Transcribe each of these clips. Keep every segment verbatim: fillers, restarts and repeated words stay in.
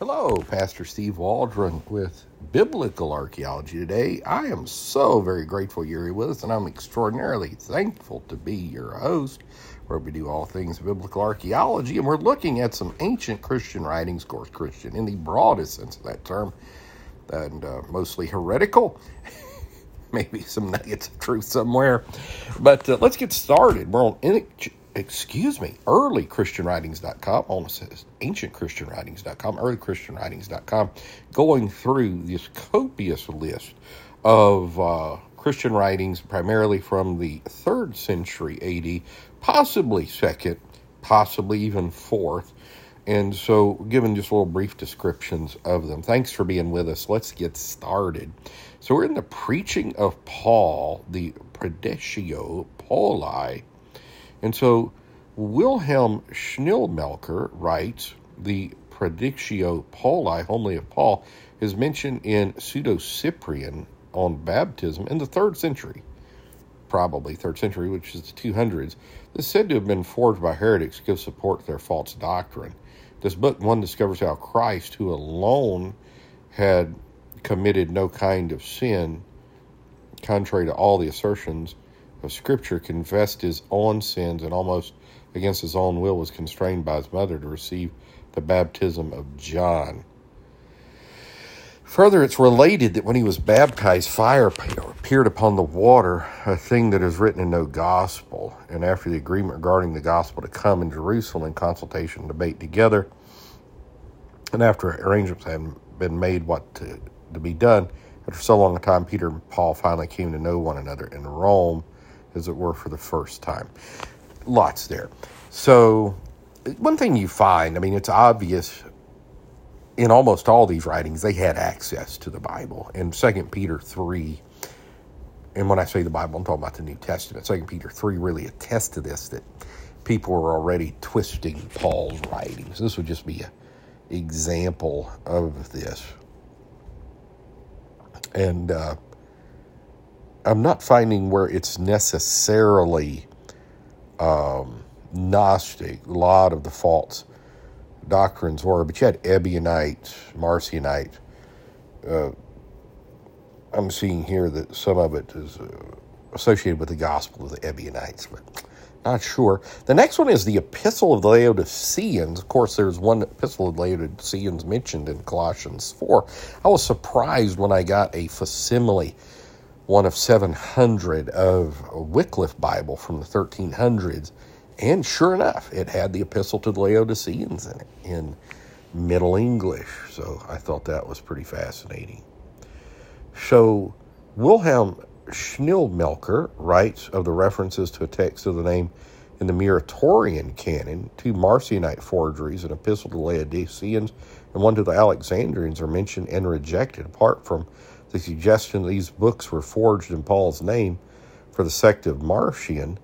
Hello, Pastor Steve Waldron with Biblical Archaeology Today. I am so very grateful you're here with us, and I'm extraordinarily thankful to be your host, where we do all things biblical archaeology, and we're looking at some ancient Christian writings, of course, Christian in the broadest sense of that term, and uh, mostly heretical. Maybe some nuggets of truth somewhere, but uh, let's get started. We're on in- Excuse me, early christian writings dot com, on ancient christian writings dot com, early christian writings dot com, going through this copious list of uh, Christian writings, primarily from the third century A D, possibly second, possibly even fourth, and so given just little brief descriptions of them. Thanks for being with us. Let's get started. So we're in the preaching of Paul, the Predicatio Pauli. And so Wilhelm Schnellmelker writes, the Predicatio Pauli, homily of Paul, is mentioned in Pseudo-Cyprian on baptism in the third century, probably third century, which is the two hundreds. This is said to have been forged by heretics to give support to their false doctrine. This book, one discovers how Christ, who alone had committed no kind of sin, contrary to all the assertions of Scripture, confessed his own sins and almost against his own will was constrained by his mother to receive the baptism of John. Further, it's related that when he was baptized, fire appeared upon the water, a thing that is written in no gospel. And after the agreement regarding the gospel to come in Jerusalem in consultation and debate together, and after arrangements had been made what to, to be done, after so long a time, Peter and Paul finally came to know one another in Rome, as it were, for the first time. Lots there. So one thing you find, I mean, it's obvious in almost all these writings, they had access to the Bible. In Second Peter three, and when I say the Bible, I'm talking about the New Testament. Second Peter three really attests to this, that people were already twisting Paul's writings. This would just be an example of this. And uh, I'm not finding where it's necessarily um, Gnostic. A lot of the false doctrines were, but you had Ebionite, Marcionite. Uh, I'm seeing here that some of it is uh, associated with the gospel of the Ebionites, but not sure. The next one is the Epistle of the Laodiceans. Of course, there's one Epistle of the Laodiceans mentioned in Colossians four. I was surprised when I got a facsimile, one of seven hundred, of a Wycliffe Bible from the thirteen hundreds. And sure enough, it had the Epistle to the Laodiceans in it, in Middle English. So I thought that was pretty fascinating. So Wilhelm Schnellmelker writes of the references to a text of the name in the Muratorian Canon, two Marcionite forgeries, an Epistle to the Laodiceans, and one to the Alexandrians are mentioned and rejected, apart from the suggestion that these books were forged in Paul's name for the sect of Marcion.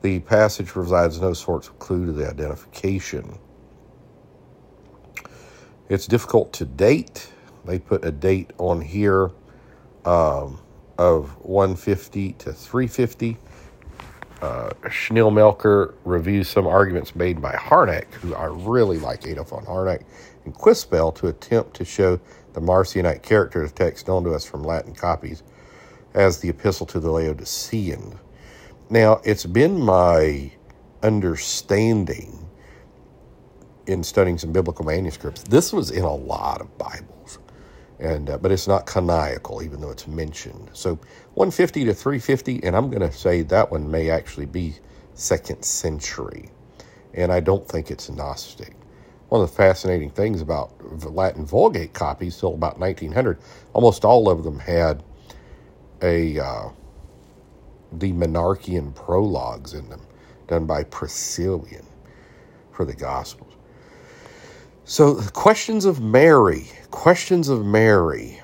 The passage provides no sort of clue to the identification. It's difficult to date. They put a date on here um, of one fifty to three fifty. Uh, Schnellmelker reviews some arguments made by Harnack, who I really like, Adolf von Harnack, and Quispel, to attempt to show the Marcionite character of text known to us from Latin copies as the Epistle to the Laodiceans. Now, it's been my understanding in studying some biblical manuscripts, this was in a lot of Bibles, and uh, but it's not canonical, even though it's mentioned. So one fifty to three fifty, and I'm going to say that one may actually be second century, and I don't think it's Gnostic. One of the fascinating things about Latin Vulgate copies till about nineteen hundred, almost all of them had a... Uh, the Monarchian prologues in them, done by Priscillian for the Gospels. So, questions of Mary, questions of Mary.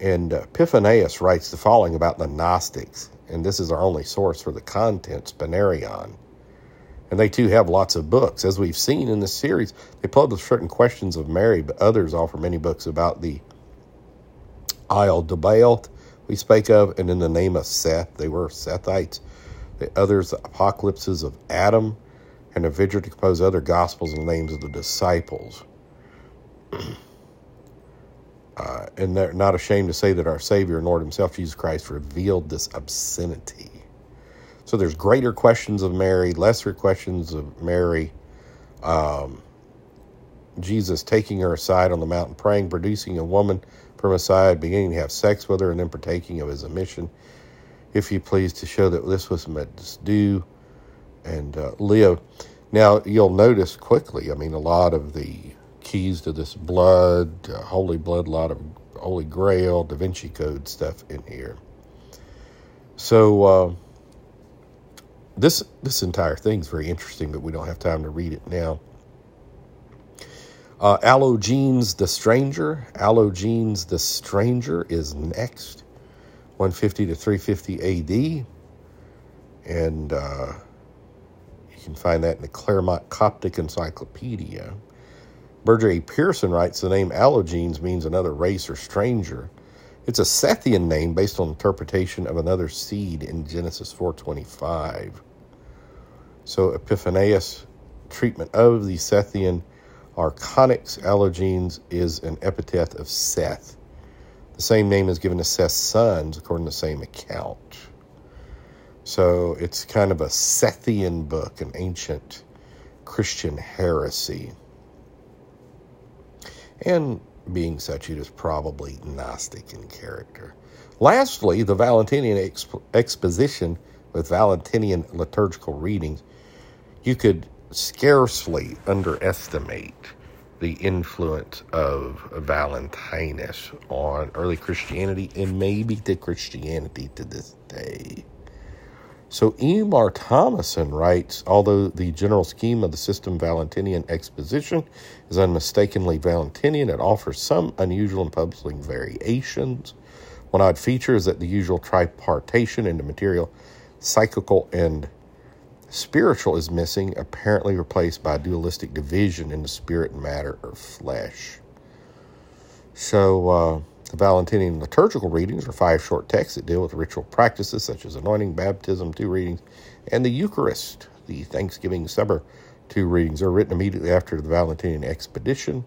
And uh, Epiphanius writes the following about the Gnostics, and this is our only source for the contents, Panarion. And they too have lots of books. As we've seen in this series, they publish certain questions of Mary, but others offer many books about the Isle de Bale, we spake of, and in the name of Seth, they were Sethites. The others, the apocalypses of Adam, and a venture to compose other gospels in the names of the disciples. uh, and they're not ashamed to say that our Savior and Lord himself, Jesus Christ, revealed this obscenity. So there's greater questions of Mary, lesser questions of Mary. Um, Jesus taking her aside on the mountain, praying, producing a woman from a side, beginning to have sex with her, and then partaking of his omission, if you please, to show that this was meant to do and uh, live. Now, you'll notice quickly, I mean, a lot of the keys to this blood, uh, holy blood, a lot of Holy Grail, Da Vinci Code stuff in here. So uh, this, this entire thing is very interesting, but we don't have time to read it now. Uh, Allogenes the Stranger. Allogenes the Stranger is next, one fifty to three fifty A D. And uh, you can find that in the Claremont Coptic Encyclopedia. Berger A. Pearson writes, the name Allogenes means another race or stranger. It's a Sethian name based on interpretation of another seed in Genesis four twenty-five. So Epiphanius' treatment of the Sethian Archonics Allogenes is an epithet of Seth. The same name is given to Seth's sons, according to the same account. So it's kind of a Sethian book, an ancient Christian heresy. And being such, it is probably Gnostic in character. Lastly, the Valentinian exp- exposition with Valentinian liturgical readings. You could scarcely underestimate the influence of Valentinus on early Christianity and maybe to Christianity to this day. So E. Mar Thomason writes, although the general scheme of the system Valentinian exposition is unmistakably Valentinian, it offers some unusual and puzzling variations. One odd feature is that the usual tripartition into material, psychical, and spiritual is missing, apparently replaced by dualistic division into spirit and matter or flesh. So uh, the Valentinian liturgical readings are five short texts that deal with ritual practices such as anointing, baptism, two readings, and the Eucharist, the Thanksgiving supper. Two readings are written immediately after the Valentinian expedition,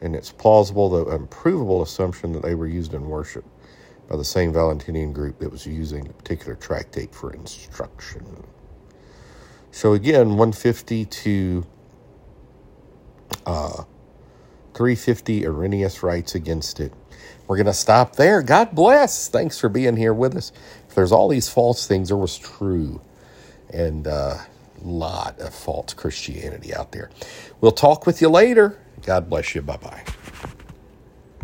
and it's plausible, though unprovable, assumption that they were used in worship by the same Valentinian group that was using the particular tractate for instruction. So again, one fifty to three fifty, Irenaeus writes against it. We're going to stop there. God bless. Thanks for being here with us. If there's all these false things, there was true and a uh, lot of false Christianity out there. We'll talk with you later. God bless you. Bye-bye.